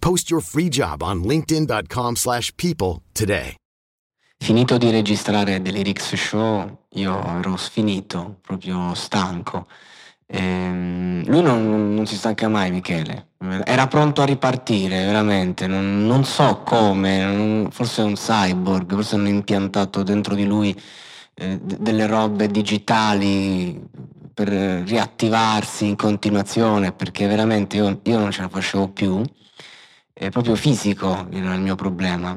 Post your free job on linkedin.com/people today. Finito di registrare The Lyrics Show, io ero sfinito, proprio stanco. Lui non si stanca mai, Michele. Era pronto a ripartire, veramente. Non so come, forse è un cyborg, forse hanno impiantato dentro di lui delle robe digitali per riattivarsi in continuazione, perché veramente io non ce la facevo più. È proprio fisico era il mio problema,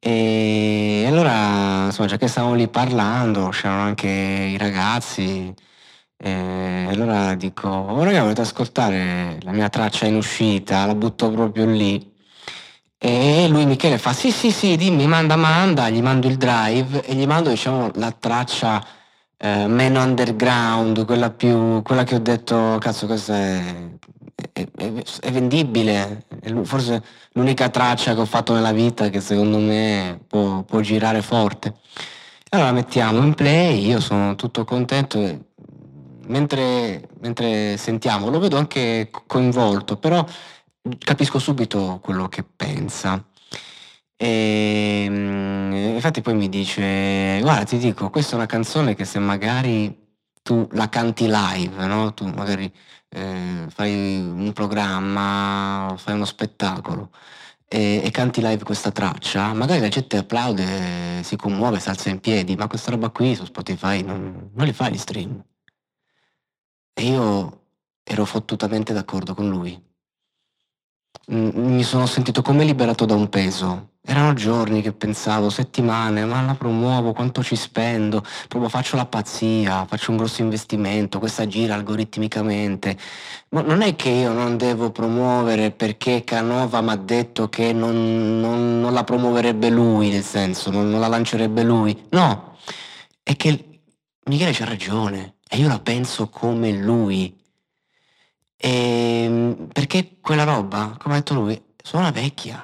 e allora insomma, già che stavamo lì parlando c'erano anche i ragazzi, e allora dico: oh ragazzi, volete ascoltare la mia traccia in uscita? La butto proprio lì. E lui, Michele, fa sì, dimmi, manda, gli mando il drive e gli mando, diciamo, la traccia meno underground, quella che ho detto, cazzo, questa è vendibile, è forse l'unica traccia che ho fatto nella vita che secondo me può girare forte. Allora mettiamo in play, io sono tutto contento, e mentre sentiamo, lo vedo anche coinvolto, però capisco subito quello che pensa. E infatti poi mi dice: guarda, ti dico, questa è una canzone che se magari tu la canti live, no? Tu magari fai un programma, fai uno spettacolo e canti live questa traccia, magari la gente applaude, si commuove, si alza in piedi, ma questa roba qui su Spotify non li fa gli stream. E io ero fottutamente d'accordo con lui. Mi sono sentito come liberato da un peso. Erano giorni che pensavo, settimane, ma la promuovo, quanto ci spendo, proprio faccio la pazzia, faccio un grosso investimento, questa gira algoritmicamente. Ma non è che io non devo promuovere perché Canova mi ha detto che non la promuoverebbe lui, nel senso, non la lancerebbe lui. No, è che Michele c'ha ragione e io la penso come lui. Perché quella roba, come ha detto lui, suona vecchia.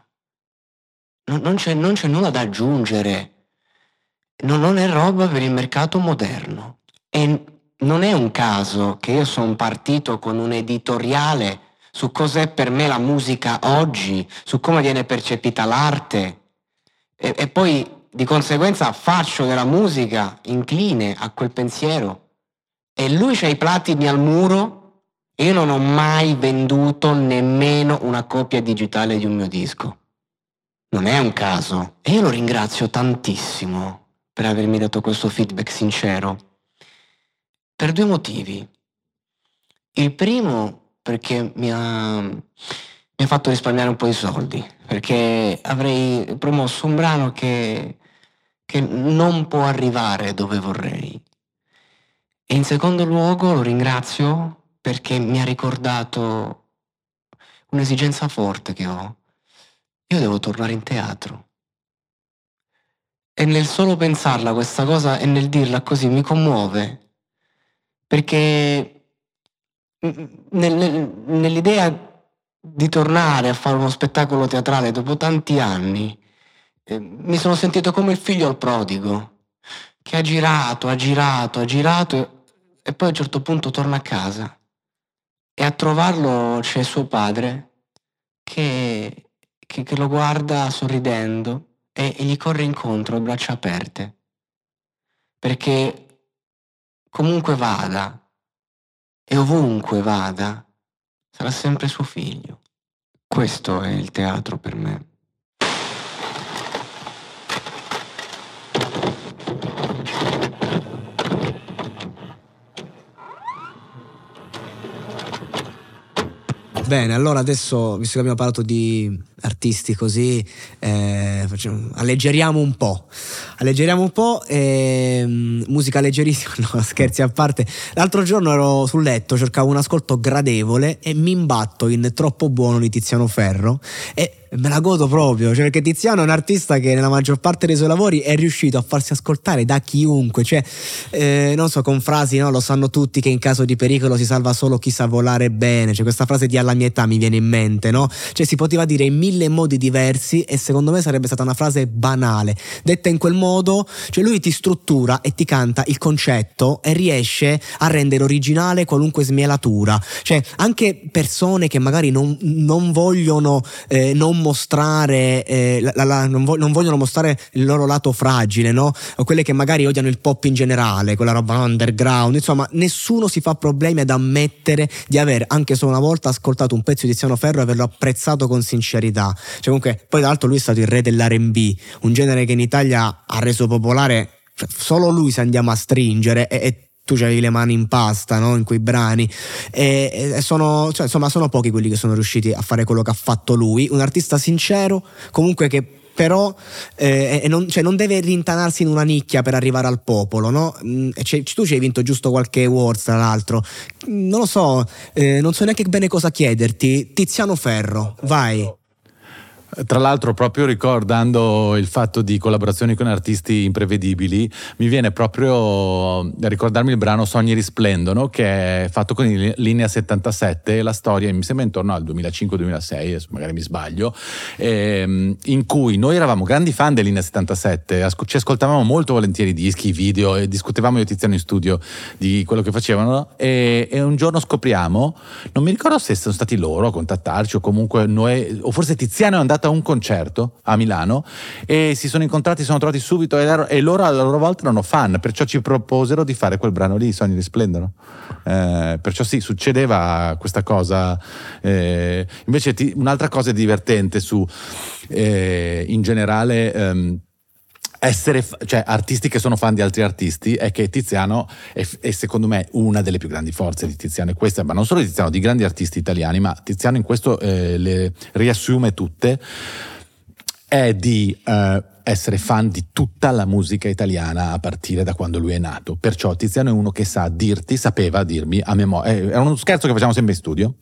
Non c'è nulla da aggiungere, non è roba per il mercato moderno, e non è un caso che io sono partito con un editoriale su cos'è per me la musica oggi, su come viene percepita l'arte, e poi di conseguenza faccio della musica incline a quel pensiero. E lui c'ha i platini al muro. Io non ho mai venduto nemmeno una copia digitale di un mio disco. Non è un caso. E io lo ringrazio tantissimo per avermi dato questo feedback sincero. Per due motivi. Il primo, perché mi ha fatto risparmiare un po' di soldi, perché avrei promosso un brano che non può arrivare dove vorrei. E in secondo luogo lo ringrazio perché mi ha ricordato un'esigenza forte che ho. Io devo tornare in teatro. E nel solo pensarla questa cosa e nel dirla così mi commuove, perché nell'idea di tornare a fare uno spettacolo teatrale dopo tanti anni mi sono sentito come il figlio al prodigo, che ha girato e poi a un certo punto torna a casa e a trovarlo c'è suo padre che lo guarda sorridendo e gli corre incontro a braccia aperte, perché comunque vada e ovunque vada sarà sempre suo figlio. Questo è il teatro per me. Bene, allora adesso, visto che abbiamo parlato di artisti così, alleggeriamo un po', musica leggerissima, no, scherzi a parte. L'altro giorno ero sul letto, cercavo un ascolto gradevole e mi imbatto in Troppo buono di Tiziano Ferro e me la godo proprio, cioè, perché Tiziano è un artista che nella maggior parte dei suoi lavori è riuscito a farsi ascoltare da chiunque, cioè non so, con frasi, no, lo sanno tutti che in caso di pericolo si salva solo chi sa volare bene, cioè questa frase di Alla mia età mi viene in mente, no? Cioè si poteva dire in mille modi diversi e secondo me sarebbe stata una frase banale detta in quel modo, cioè lui ti struttura e ti canta il concetto e riesce a rendere originale qualunque smielatura, cioè anche persone che magari non vogliono non mostrare non vogliono mostrare il loro lato fragile, no? O quelle che magari odiano il pop in generale, quella roba underground, insomma nessuno si fa problemi ad ammettere di aver anche solo una volta ascoltato un pezzo di Tiziano Ferro e averlo apprezzato con sincerità, cioè comunque poi tra l'altro lui è stato il re dell'R&B, un genere che in Italia ha reso popolare, cioè, solo lui se andiamo a stringere e tu c'avevi le mani in pasta, no? In quei brani e sono, cioè, insomma sono pochi quelli che sono riusciti a fare quello che ha fatto lui, un artista sincero comunque che però non deve rintanarsi in una nicchia per arrivare al popolo, no? Tu ci hai vinto giusto qualche awards tra l'altro, non lo so, non so neanche bene cosa chiederti. Tiziano Ferro, vai. Tra l'altro, proprio ricordando il fatto di collaborazioni con artisti imprevedibili, mi viene proprio a ricordarmi il brano Sogni Risplendono, che è fatto con Linea 77, la storia mi sembra intorno al 2005-2006, magari mi sbaglio, in cui noi eravamo grandi fan della Linea 77, ci ascoltavamo molto volentieri i dischi, i video, e discutevamo io e Tiziano in studio di quello che facevano e un giorno scopriamo, non mi ricordo se sono stati loro a contattarci o comunque noi, o forse Tiziano è andato a un concerto a Milano e si sono incontrati, si sono trovati subito e loro alla loro volta erano fan, perciò ci proposero di fare quel brano lì, I sogni risplendono, perciò sì, succedeva questa cosa. Invece un'altra cosa divertente su in generale essere, cioè artisti che sono fan di altri artisti, è che Tiziano è secondo me una delle più grandi forze di Tiziano è questa, ma non solo di Tiziano, di grandi artisti italiani, ma Tiziano in questo le riassume tutte, è di essere fan di tutta la musica italiana a partire da quando lui è nato, perciò Tiziano è uno che sapeva dirmi a memoria, era uno scherzo che facciamo sempre in studio,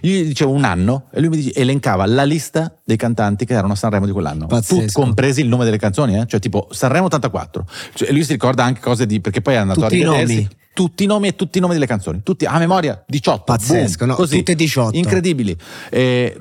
io gli dicevo un anno e lui mi elencava la lista dei cantanti che erano a Sanremo di quell'anno, tutti compresi il nome delle canzoni, cioè tipo Sanremo 84, cioè, lui si ricorda anche cose di, perché poi è andato tutti a rivedersi tutti i nomi e tutti i nomi delle canzoni, tutti a memoria, 18, pazzesco, boom, no? Così, tutte 18, incredibili, e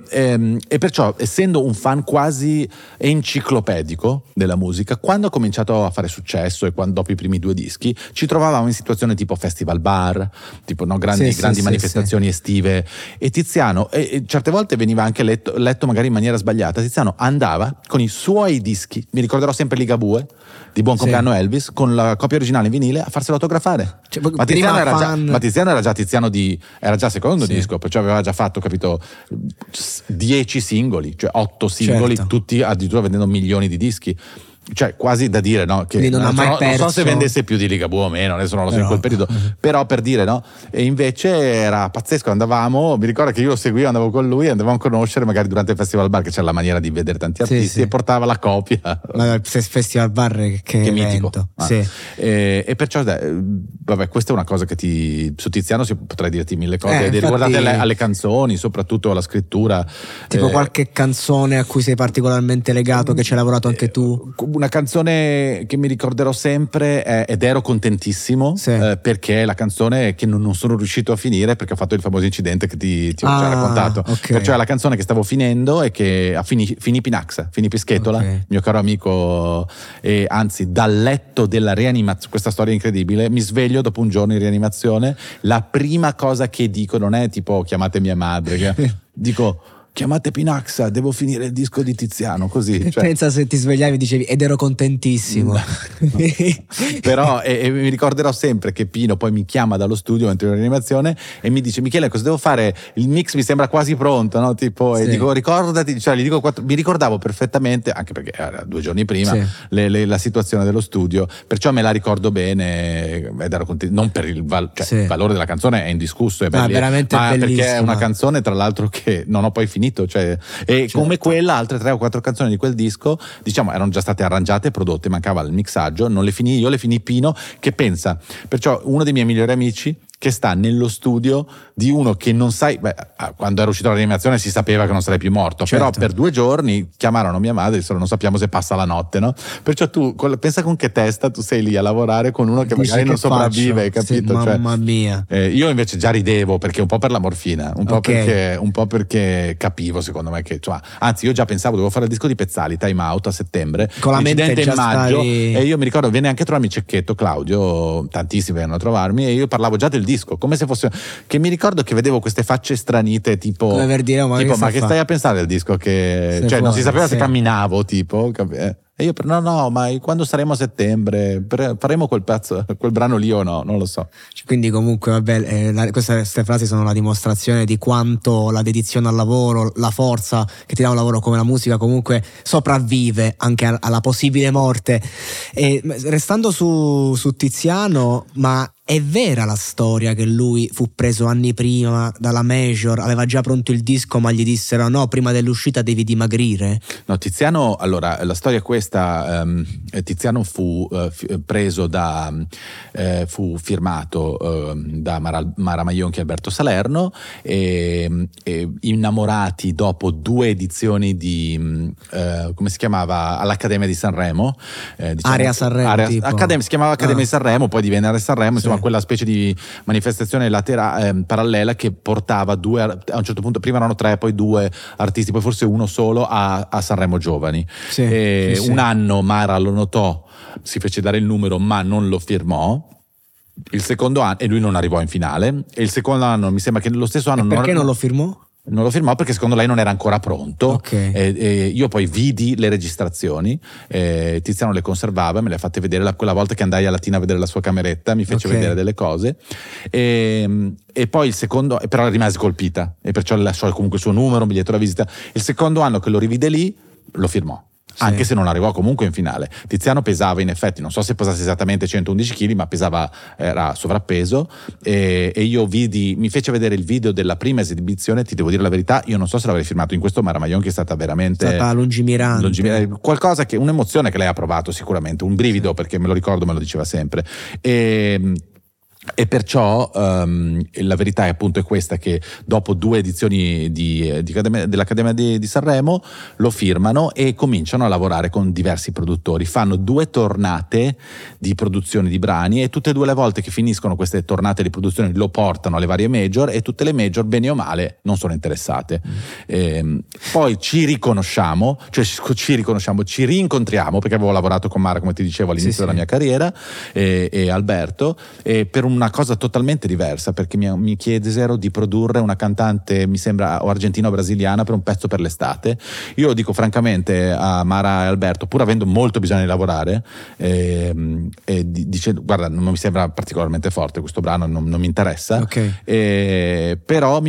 perciò essendo un fan quasi enciclopedico della musica, quando ha cominciato a fare successo e quando, dopo i primi due dischi, ci trovavamo in situazioni tipo Festivalbar, tipo, no, grandi manifestazioni estive, e Tiziano e certe volte veniva anche letto magari in maniera sbagliata. Tiziano andava con i suoi dischi, mi ricorderò sempre Ligabue di Buon compleanno Elvis, con la copia originale in vinile a farselo autografare, cioè, ma Tiziano era già Tiziano era già secondo disco, perciò aveva già fatto, capito, 10 singoli, cioè 8 singoli, certo, tutti addirittura vendendo milioni di dischi, cioè quasi da dire, no, che non so se vendesse più di Ligabue o meno, adesso non lo so, però in quel periodo, però per dire, no, e invece era pazzesco, andavamo, mi ricordo che io lo seguivo, andavo con lui, andavamo a conoscere magari durante il Festivalbar, che c'era la maniera di vedere tanti artisti, e portava la copia. Ma Festivalbar che mitico, sì. E perciò vabbè, questa è una cosa che su Tiziano si potrei dirti mille cose, riguardate alle canzoni, soprattutto alla scrittura, tipo qualche canzone a cui sei particolarmente legato, che ci hai lavorato anche tu. una canzone che mi ricorderò sempre ed ero contentissimo, sì, perché è la canzone che non sono riuscito a finire perché ho fatto il famoso incidente che ti ho già raccontato, okay. Perciò è la canzone che stavo finendo e che finì Pinaxa, finì Pischetola, okay, mio caro amico, e anzi dal letto della rianimazione, questa storia incredibile, mi sveglio dopo un giorno in rianimazione, la prima cosa che dico non è tipo chiamate mia madre, dico chiamate Pinaxa, devo finire il disco di Tiziano, così, cioè. Pensa se ti svegliavi e dicevi ed ero contentissimo, no. Però e mi ricorderò sempre che Pino poi mi chiama dallo studio mentre ero in animazione e mi dice Michele cosa devo fare, il mix mi sembra quasi pronto, no? Tipo, sì. E dico ricordati, cioè gli dico mi ricordavo perfettamente anche perché era 2 giorni prima, sì, la situazione dello studio, perciò me la ricordo bene ed ero contento, non per cioè, sì, il valore della canzone è indiscusso, è veramente bellissima, perché è una canzone tra l'altro che non ho poi finito. Cioè, e come quella, altre 3 o 4 canzoni di quel disco, diciamo, erano già state arrangiate e prodotte, mancava il mixaggio, non le finii io, le finì Pino, che pensa, perciò uno dei miei migliori amici che sta nello studio di uno che non sai, quando era uscito dall'animazione si sapeva che non sarei più morto, certo, però per 2 giorni chiamarono mia madre, solo non sappiamo se passa la notte, no? Perciò tu pensa con che testa tu sei lì a lavorare con uno che magari non sopravvive, capito? Sì, mamma mia. Io invece già ridevo perché un po' per la morfina, un po', okay, perché capivo secondo me che, cioè, anzi io già pensavo dovevo fare il disco di Pezzali, Time Out a settembre, con l'incidente in maggio, e io mi ricordo venne anche a trovarmi Cecchetto, Claudio, tantissimi venivano a trovarmi e io parlavo già del disco, come se fosse, che mi ricordo che vedevo queste facce stranite tipo, dire, ma che stai a pensare al disco che se cioè può, non si sapeva, sì, se camminavo tipo, e io no ma quando saremo a settembre faremo quel pezzo, quel brano lì o no, non lo so, quindi comunque vabbè, queste frasi sono la dimostrazione di quanto la dedizione al lavoro, la forza che ti dà un lavoro come la musica comunque sopravvive anche alla possibile morte. E restando su Tiziano, ma è vera la storia che lui fu preso anni prima dalla major, aveva già pronto il disco ma gli dissero no, prima dell'uscita devi dimagrire? No, Tiziano, allora la storia è questa, Tiziano fu preso fu firmato da Mara Maionchi e Alberto Salerno e innamorati dopo 2 edizioni di come si chiamava, all'Accademia di Sanremo, diciamo, Area Sanremo, si chiamava Accademia di Sanremo, poi divenne Area Sanremo, insomma, sì, quella specie di manifestazione laterale, parallela, che portava 2, a un certo punto prima erano 3, poi 2 artisti, poi forse uno solo a Sanremo Giovani, sì, e sì, un anno Mara lo notò, si fece dare il numero ma non lo firmò. Il secondo anno, e lui non arrivò in finale, e il secondo anno mi sembra che lo stesso anno, perché non lo firmò? Non lo firmò perché secondo lei non era ancora pronto, okay. Io poi vidi le registrazioni, Tiziano le conservava, me le ha fatte vedere, quella volta che andai a Latina a vedere la sua cameretta mi fece, okay, vedere delle cose, e poi il secondo, però rimase colpita e perciò le lasciò comunque il suo numero, un biglietto da visita. Il secondo anno che lo rivide lì lo firmò, sì, anche se non arrivò comunque in finale. Tiziano pesava in effetti, non so se pesasse esattamente 111 kg, ma era sovrappeso, e io mi fece vedere il video della prima esibizione, ti devo dire la verità, io non so se l'avrei firmato in questo, Mara Maionchi è stata veramente lungimirante, qualcosa che, un'emozione che lei ha provato sicuramente, un brivido, sì, perché me lo ricordo, me lo diceva sempre, e perciò la verità è appunto questa, che dopo 2 edizioni dell'Accademia di Sanremo lo firmano e cominciano a lavorare con diversi produttori, fanno 2 tornate di produzione di brani e tutte e 2 le volte che finiscono queste tornate di produzione lo portano alle varie major e tutte le major bene o male non sono interessate, poi ci rincontriamo perché avevo lavorato con Mara, come ti dicevo, all'inizio, sì, della mia carriera, e Alberto, e per una cosa totalmente diversa, perché mi chiesero di produrre una cantante, mi sembra, o argentina o brasiliana, per un pezzo per l'estate. Io dico francamente a Mara e Alberto, pur avendo molto bisogno di lavorare, dice guarda, non mi sembra particolarmente forte questo brano, non mi interessa, okay, però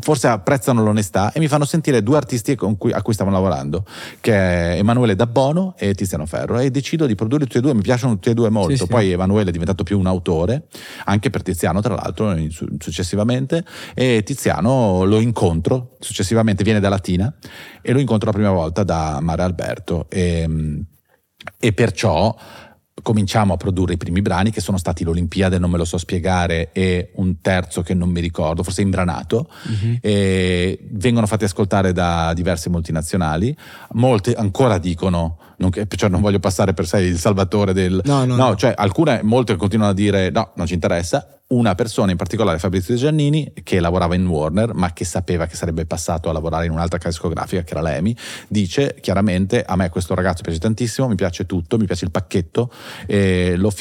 forse apprezzano l'onestà e mi fanno sentire 2 artisti a cui stavano lavorando, che è Emanuele D'Abbono e Tiziano Ferro, e decido di produrre tutti e 2, mi piacciono tutti e 2 molto, sì, poi sì. Emanuele è diventato più un autore anche per Tiziano, tra l'altro, successivamente, e Tiziano lo incontro successivamente, viene da Latina e lo incontro la prima volta da Mara Alberto, e perciò cominciamo a produrre i primi brani, che sono stati l'Olimpiade, non me lo so spiegare, e un terzo che non mi ricordo, forse Imbranato, e vengono fatti ascoltare da diverse multinazionali. Molte ancora dicono cioè non voglio passare per sei il salvatore del... No, cioè alcune, molte continuano a dire no, non ci interessa. Una persona in particolare, Fabrizio De Giannini, che lavorava in Warner ma che sapeva che sarebbe passato a lavorare in un'altra casa discografica che era la EMI, dice chiaramente: a me questo ragazzo piace tantissimo, mi piace tutto, mi piace il pacchetto,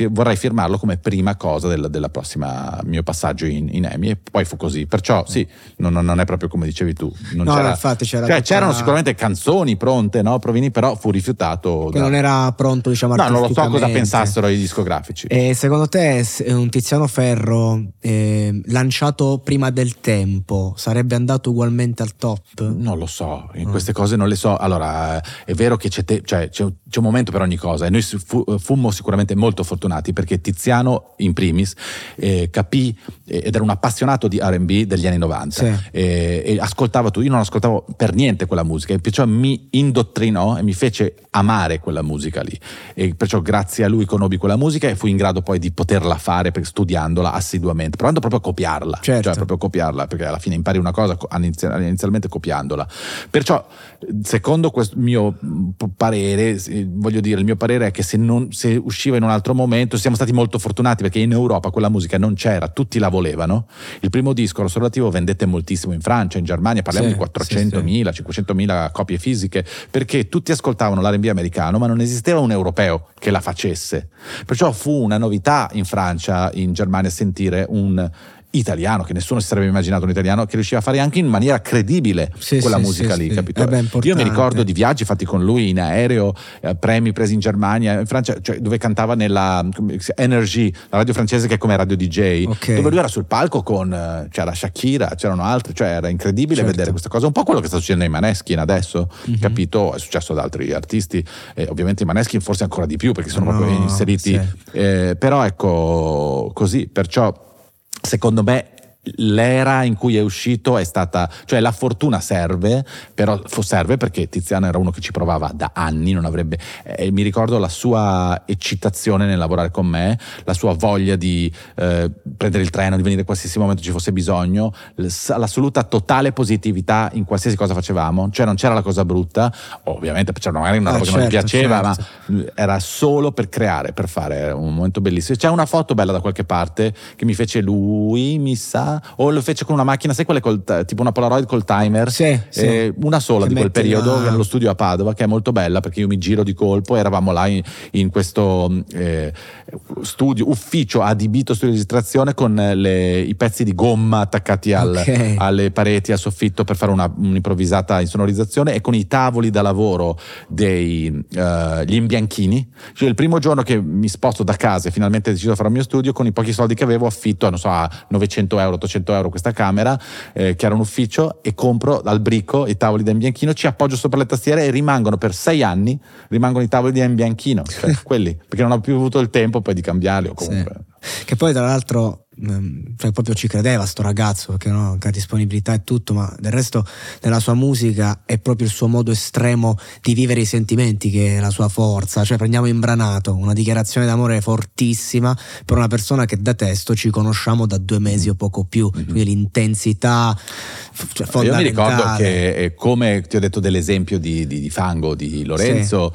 vorrei firmarlo come prima cosa della prossima mio passaggio in EMI. E poi fu così, perciò sì, non è proprio come dicevi tu, non c'era, infatti c'erano sicuramente canzoni pronte, no? Provini, però fu rifiutato che non era pronto, diciamo, no, non lo so cosa pensassero i discografici. E secondo te un Tiziano Ferro lanciato prima del tempo sarebbe andato ugualmente al top? Non lo so, queste cose non le so. Allora, è vero che c'è un momento per ogni cosa, e noi fummo sicuramente molto fortunati, perché Tiziano in primis capì, ed era un appassionato di R&B degli anni 90, sì. E ascoltava tutto. Io non ascoltavo per niente quella musica, e perciò mi indottrinò e mi fece amare quella musica lì, e perciò grazie a lui conobbi quella musica e fui in grado poi di poterla fare, perché studiandola assiduamente, provando proprio a copiarla, certo. Cioè proprio a copiarla, perché alla fine impari una cosa inizialmente copiandola. Perciò secondo questo mio parere, voglio dire, il mio parere è che se usciva in un altro momento, siamo stati molto fortunati, perché in Europa quella musica non c'era, tutti la volevano. Il primo disco, Lo Sorrativo, vendette moltissimo in Francia, in Germania, parliamo di 400.000, 500.000 copie fisiche, perché tutti ascoltavano l'R&B americano, ma non esisteva un europeo che la facesse. Perciò fu una novità in Francia, in Germania, sentire un italiano, che nessuno si sarebbe immaginato un italiano, che riusciva a fare anche in maniera credibile quella musica lì, capito? Io mi ricordo di viaggi fatti con lui in aereo, premi presi in Germania, in Francia, cioè, dove cantava nella Energy, la radio francese che è come radio DJ, dove lui era sul palco con c'era Shakira, c'erano altri, cioè era incredibile vedere questa cosa, un po' quello che sta succedendo ai Måneskin adesso, capito? È successo ad altri artisti, ovviamente i Måneskin forse ancora di più, perché sono proprio inseriti, però ecco così, perciò secondo me l'era in cui è uscito è stata, cioè la fortuna serve, però serve perché Tiziano era uno che ci provava da anni, non avrebbe, mi ricordo la sua eccitazione nel lavorare con me, la sua voglia di prendere il treno, di venire a qualsiasi momento ci fosse bisogno, l'assoluta totale positività in qualsiasi cosa facevamo, cioè non c'era la cosa brutta, ovviamente c'era magari una roba che non gli piaceva, ma era solo per creare, per fare un momento bellissimo. C'è una foto bella da qualche parte che mi fece lui, mi sa, o lo fece con una macchina, sai quelle tipo una Polaroid col timer, una sola che di quel periodo nello studio a Padova, che è molto bella, perché io mi giro di colpo, eravamo là in questo studio, ufficio adibito, studio di registrazione, con i pezzi di gomma attaccati alle pareti, al soffitto, per fare un'improvvisata insonorizzazione, e con i tavoli da lavoro gli imbianchini. Cioè, il primo giorno che mi sposto da casa e finalmente decido di fare il mio studio, con i pochi soldi che avevo affitto, non so, a 900 euro, 800 euro questa camera, che era un ufficio, e compro al brico i tavoli da imbianchino, ci appoggio sopra le tastiere e rimangono per 6 anni, rimangono i tavoli da imbianchino, cioè quelli, perché non ho più avuto il tempo poi di cambiarli o comunque. Che poi tra l'altro cioè proprio ci credeva sto ragazzo, perché no, che ha disponibilità e tutto, ma del resto nella sua musica è proprio il suo modo estremo di vivere i sentimenti che è la sua forza. Cioè prendiamo Imbranato, una dichiarazione d'amore fortissima per una persona che detesto, ci conosciamo da 2 mesi o poco più, quindi l'intensità, cioè, fondamentale. Io mi ricordo che, come ti ho detto dell'esempio di Fango, di Lorenzo,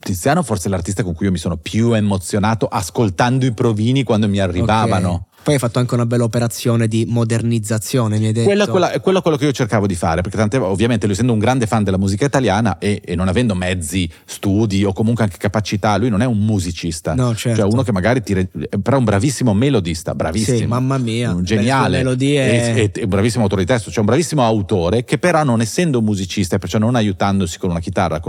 Tiziano forse è l'artista con cui io mi sono più emozionato ascoltando i provini quando mi arrivavano. Poi hai fatto anche una bella operazione di modernizzazione, mi hai detto. Quello che io cercavo di fare, perché tante, ovviamente lui essendo un grande fan della musica italiana e non avendo mezzi, studi o comunque anche capacità, lui non è un musicista, cioè uno che magari però è un bravissimo melodista, bravissimo, mamma mia, un geniale, e bravissimo autore di testo, cioè un bravissimo autore, che però non essendo musicista e perciò non aiutandosi con una chitarra,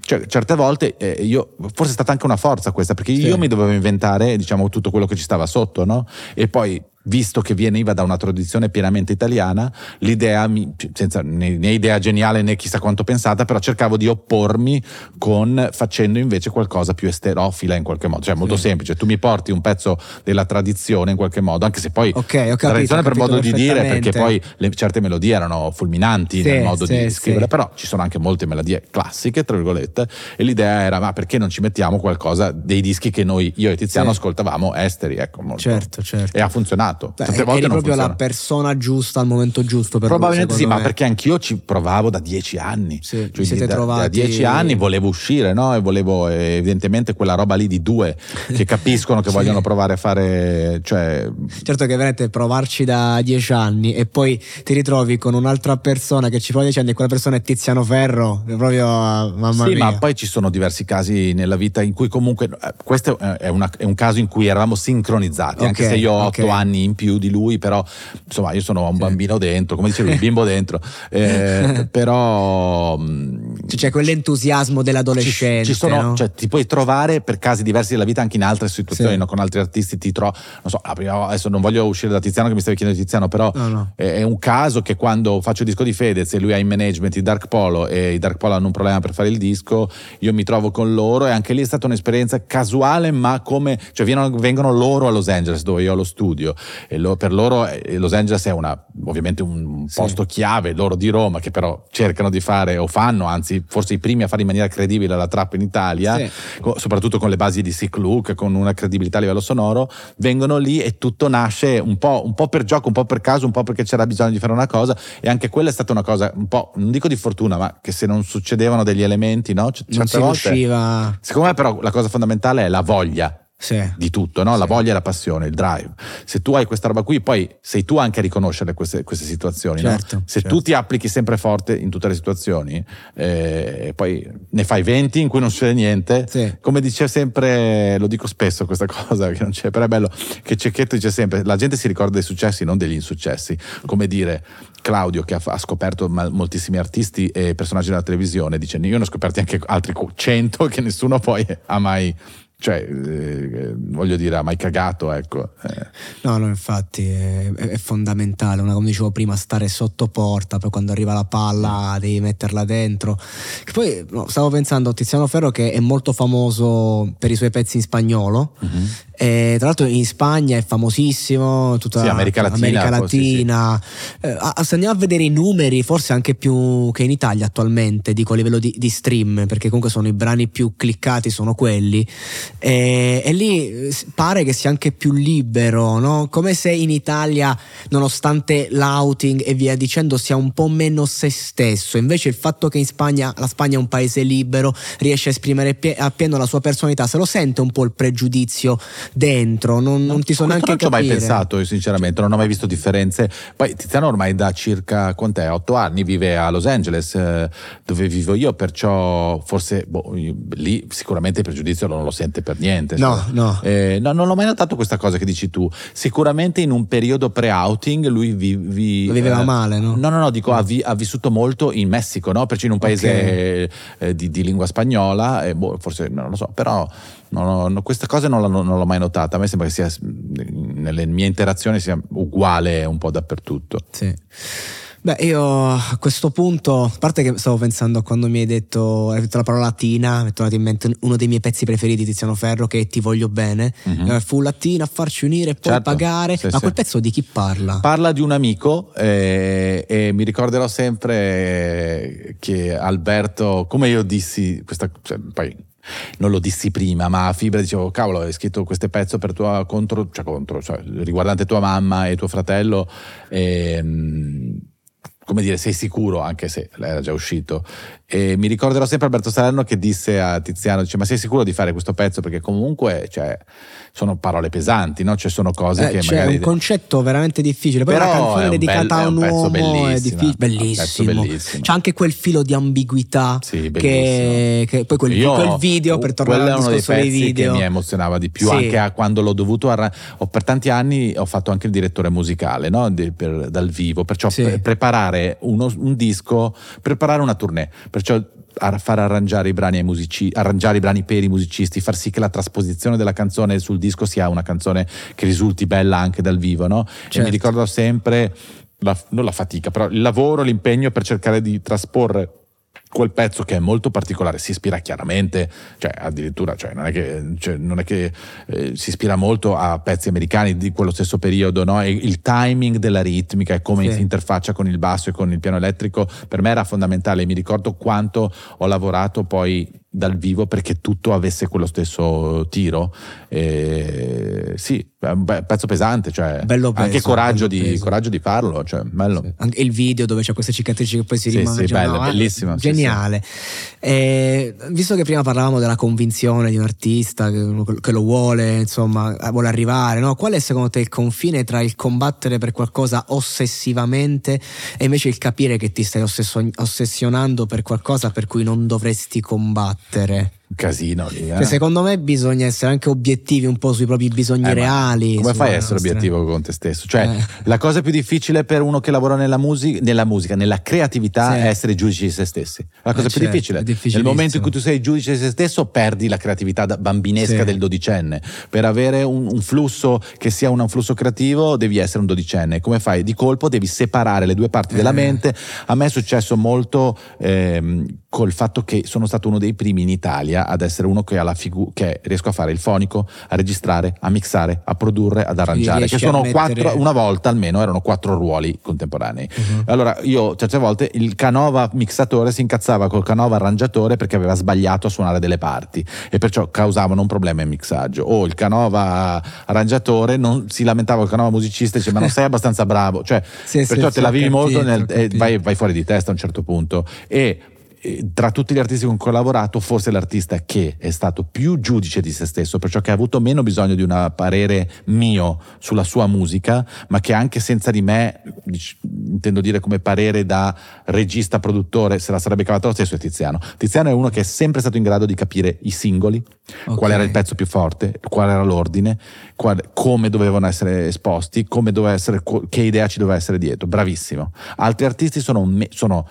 cioè certe volte io, forse è stata anche una forza questa, perché io mi dovevo inventare, diciamo, tutto quello che ci stava sotto, no? E poi, visto che veniva da una tradizione pienamente italiana, l'idea, senza né idea geniale né chissà quanto pensata, però cercavo di oppormi facendo invece qualcosa più esterofila in qualche modo, cioè molto semplice, tu mi porti un pezzo della tradizione in qualche modo, anche se poi tradizione per modo di dire, perché poi certe melodie erano fulminanti nel modo di scrivere, però ci sono anche molte melodie classiche, tra virgolette, e l'idea era: ma perché non ci mettiamo qualcosa dei dischi che io e Tiziano ascoltavamo esteri, ecco, molto. Certo. E ha funzionato. funzionato. Tante volte non proprio funziona. La persona giusta al momento giusto per probabilmente lui, sì, me. Ma perché anch'io ci provavo da 10 anni, sì, cioè, siete trovati... da 10 anni volevo uscire, no? E volevo evidentemente quella roba lì di due che capiscono che sì. vogliono provare a fare, cioè... Certo che veramente provarci da 10 anni e poi ti ritrovi con un'altra persona che ci prova 10 anni e quella persona è Tiziano Ferro, è proprio mamma sì, mia. Ma poi ci sono diversi casi nella vita in cui comunque questo è un caso in cui eravamo sincronizzati, okay, anche se io ho 8 anni in più di lui, però insomma io sono un bambino dentro, come dicevi, un bimbo dentro, però c'è quell'entusiasmo dell'adolescenza, ci sono, no? Cioè, ti puoi trovare per casi diversi della vita anche in altre situazioni, sì. no? Con altri artisti ti trovo, non so, adesso non voglio uscire da Tiziano che mi stavi chiedendo Tiziano, però no. È un caso che quando faccio il disco di Fedez e lui ha in management i Dark Polo e i Dark Polo hanno un problema per fare il disco, io mi trovo con loro e anche lì è stata un'esperienza casuale, ma come, cioè vengono loro a Los Angeles dove io ho lo studio e per loro Los Angeles è una, ovviamente un posto sì. chiave, loro di Roma che però cercano di fare o fanno, anzi forse i primi a fare in maniera credibile la trap in Italia, sì. Soprattutto con le basi di Sick Look, con una credibilità a livello sonoro, vengono lì e tutto nasce un po' per gioco, un po' per caso, un po' perché c'era bisogno di fare una cosa, e anche quella è stata una cosa un po', non dico di fortuna, ma che se non succedevano degli elementi, no? Non si riusciva. Secondo me però la cosa fondamentale è la voglia. Sì. Di tutto, no? La sì. voglia e la passione, il drive. Se tu hai questa roba qui, poi sei tu anche a riconoscere queste situazioni, certo, no? Se certo. tu ti applichi sempre forte in tutte le situazioni, poi ne fai 20 in cui non succede niente, sì. come dice sempre, lo dico spesso questa cosa che non c'è, però è bello che Cecchetto dice sempre, la gente si ricorda dei successi, non degli insuccessi, come dire Claudio che ha scoperto moltissimi artisti e personaggi della televisione, dice io ne ho scoperti anche altri 100 che nessuno poi ha mai, cioè voglio dire, ha mai cagato, ecco. No, infatti è fondamentale, come dicevo prima, stare sotto porta, poi quando arriva la palla devi metterla dentro. Che poi stavo pensando a Tiziano Ferro, che è molto famoso per i suoi pezzi in spagnolo, uh-huh. e tra l'altro in Spagna è famosissimo, tutta sì, America Latina. Sì. Se andiamo a vedere i numeri, forse anche più che in Italia attualmente, dico a livello di stream, perché comunque sono i brani più cliccati, sono quelli. E lì pare che sia anche più libero, no? Come se in Italia, nonostante l'outing e via dicendo, sia un po' meno se stesso. Invece il fatto che in Spagna, la Spagna è un paese libero, riesce a esprimere appieno la sua personalità, se lo sente un po' il pregiudizio dentro, non ti so neanche capire. Non ci ho mai pensato, io sinceramente non ho mai visto differenze. Poi Tiziano ormai da circa 8 anni vive a Los Angeles, dove vivo io, perciò forse lì sicuramente il pregiudizio non lo sente per niente. No, non l'ho mai notato questa cosa che dici tu. Sicuramente in un periodo pre-outing lui viveva male, no? No, dico ha vissuto molto in Messico, no? Perciò in un paese di lingua spagnola, forse non lo so, però no, questa cosa non l'ho mai notata. A me sembra che sia, nelle mie interazioni sia uguale un po' dappertutto. Sì. Beh, io a questo punto, a parte che stavo pensando a quando mi hai detto la parola Latina, mi è tornato in mente uno dei miei pezzi preferiti Tiziano Ferro, che è Ti voglio bene, mm-hmm. Fu Latina a farci unire e poi certo. pagare, sì, ma sì. quel pezzo di chi parla? Parla di un amico, e mi ricorderò sempre che Alberto, come io dissi questa, cioè, poi non lo dissi prima, ma a Fibra dicevo cavolo, hai scritto questo pezzo per tua contro, riguardante tua mamma e tuo fratello, come dire, sei sicuro, anche se lei era già uscito. E mi ricorderò sempre Alberto Salerno che disse a Tiziano, dice, ma sei sicuro di fare questo pezzo? Perché comunque, cioè, sono parole pesanti, no? Cioè sono cose che magari... È un concetto veramente difficile. Poi però una canzone dedicata a un uomo è difficile. Bellissimo. C'è anche quel filo di ambiguità, sì, che poi quel video, per tornare al discorso dei video. Quello è uno dei pezzi che mi emozionava di più, sì. anche quando l'ho dovuto per tanti anni ho fatto anche il direttore musicale, no? Dal vivo, perciò sì. Preparare un disco, preparare una tournée, perciò far arrangiare i brani ai musicisti, arrangiare i brani per i musicisti, far sì che la trasposizione della canzone sul disco sia una canzone che risulti bella anche dal vivo, no? Certo. E mi ricordo sempre non la fatica, però il lavoro, l'impegno per cercare di trasporre quel pezzo, che è molto particolare, si ispira chiaramente, cioè addirittura, cioè non è che si ispira molto a pezzi americani di quello stesso periodo, no? E il timing della ritmica e come sì. si interfaccia con il basso e con il piano elettrico per me era fondamentale. Mi ricordo quanto ho lavorato poi dal vivo perché tutto avesse quello stesso tiro, sì. un pezzo pesante, cioè bello peso, anche coraggio di farlo, cioè bello. Sì. Il video dove c'è queste cicatrici che poi si rimangono, sì, bello, bellissimo, geniale. Sì. Visto che prima parlavamo della convinzione di un artista che lo vuole, insomma, vuole arrivare, no? Qual è secondo te il confine tra il combattere per qualcosa ossessivamente e invece il capire che ti stai ossessionando per qualcosa per cui non dovresti combattere? Casino lì, eh? Cioè, secondo me bisogna essere anche obiettivi un po' sui propri bisogni reali. Come fai a essere obiettivo con te stesso? Cioè la cosa più difficile per uno che lavora nella musica, nella creatività, sì, è essere giudice di se stessi. La cosa più difficile. Nel momento in cui tu sei giudice di se stesso perdi la creatività bambinesca, sì, del dodicenne. Per avere un flusso che sia un flusso creativo devi essere un dodicenne. Come fai? Di colpo devi separare le due parti della mente. A me è successo molto col fatto che sono stato uno dei primi in Italia ad essere uno che ha che riesco a fare il fonico, a registrare, a mixare, a produrre, ad arrangiare, che sono quattro, una volta almeno erano 4 ruoli contemporanei. Allora io certe volte il Canova mixatore si incazzava col Canova arrangiatore perché aveva sbagliato a suonare delle parti e perciò causavano un problema in mixaggio, o il Canova arrangiatore non si lamentava, il Canova musicista diceva ma non sei abbastanza bravo, cioè sì, perciò te la vivi molto vai fuori di testa a un certo punto. E tra tutti gli artisti con cui ho collaborato, forse l'artista che è stato più giudice di se stesso, perciò che ha avuto meno bisogno di un parere mio sulla sua musica, ma che anche senza di me, intendo dire come parere da regista, produttore, se la sarebbe cavata lo stesso, è Tiziano. Tiziano è uno che è sempre stato in grado di capire i singoli, qual era il pezzo più forte, qual era l'ordine, come dovevano essere esposti, come doveva essere, che idea ci doveva essere dietro. Bravissimo. Altri artisti sono,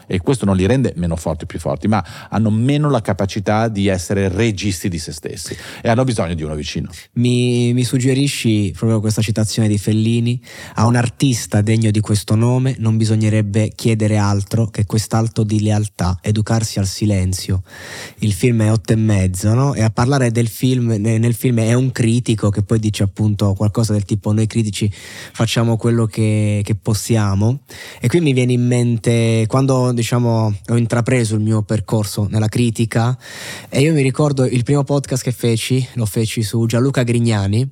e questo non li rende meno forti, più forti, ma hanno meno la capacità di essere registi di se stessi e hanno bisogno di uno vicino. Mi suggerisci proprio questa citazione di Fellini: a un artista degno di questo nome non bisognerebbe chiedere altro che quest'alto di lealtà, educarsi al silenzio. Il film è 8,5, no? E a parlare del film, nel film, è un critico che poi dice appunto qualcosa del tipo: noi critici facciamo quello che possiamo. E qui mi viene in mente quando, diciamo, ho intrapreso il mio percorso nella critica, e io mi ricordo il primo podcast che feci su Gianluca Grignani,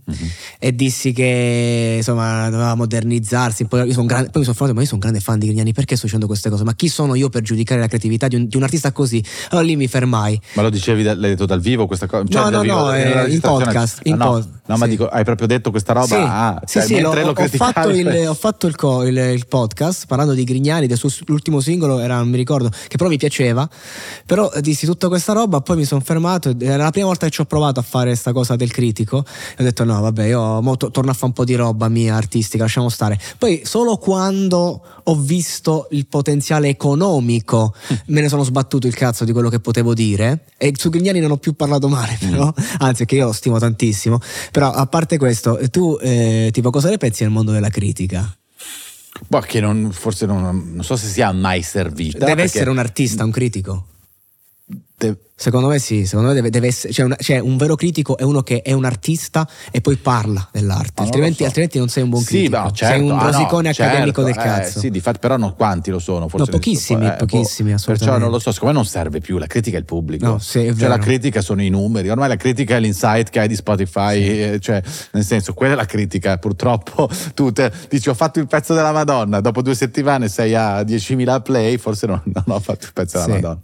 e dissi che insomma doveva modernizzarsi. Poi mi sono fatto, ma io sono un grande fan di Grignani, perché sto dicendo queste cose? Ma chi sono io per giudicare la creatività di un artista così? Allora lì mi fermai. Ma lo dicevi, l'hai detto dal vivo questa cosa? Cioè, no, in podcast. Ma dico, hai proprio detto questa roba? Sì, ho fatto il podcast parlando di Grignani, del suo ultimo singolo, era, non mi ricordo, che però mi piaceva. Però dissi tutta questa roba, poi mi sono fermato, era la prima volta che ci ho provato a fare questa cosa del critico, e ho detto no vabbè, io mo torno a fare un po' di roba mia artistica, lasciamo stare. Poi solo quando ho visto il potenziale economico me ne sono sbattuto il cazzo di quello che potevo dire, e su Grignani non ho più parlato male, però anzi, che io stimo tantissimo. Però a parte questo, tu tipo cosa ne pensi del mondo della critica? Boh, che forse non so se sia mai servita. Deve essere un artista, un critico? Secondo me sì, secondo me deve essere, cioè un vero critico è uno che è un artista e poi parla dell'arte, altrimenti non sei un buon critico, no, certo, sei un rosicone accademico del cazzo. Sì, di fatto, però non quanti lo sono, forse no, pochissimi, assolutamente. Perciò non lo so, secondo me non serve più, la critica è il pubblico, no, sì, è vero. La critica sono i numeri, ormai la critica è l'insight che hai di Spotify, sì, cioè nel senso, quella è la critica. Purtroppo tu dici ho fatto il pezzo della Madonna, dopo 2 settimane sei a 10.000 play, forse non ho fatto il pezzo della Madonna.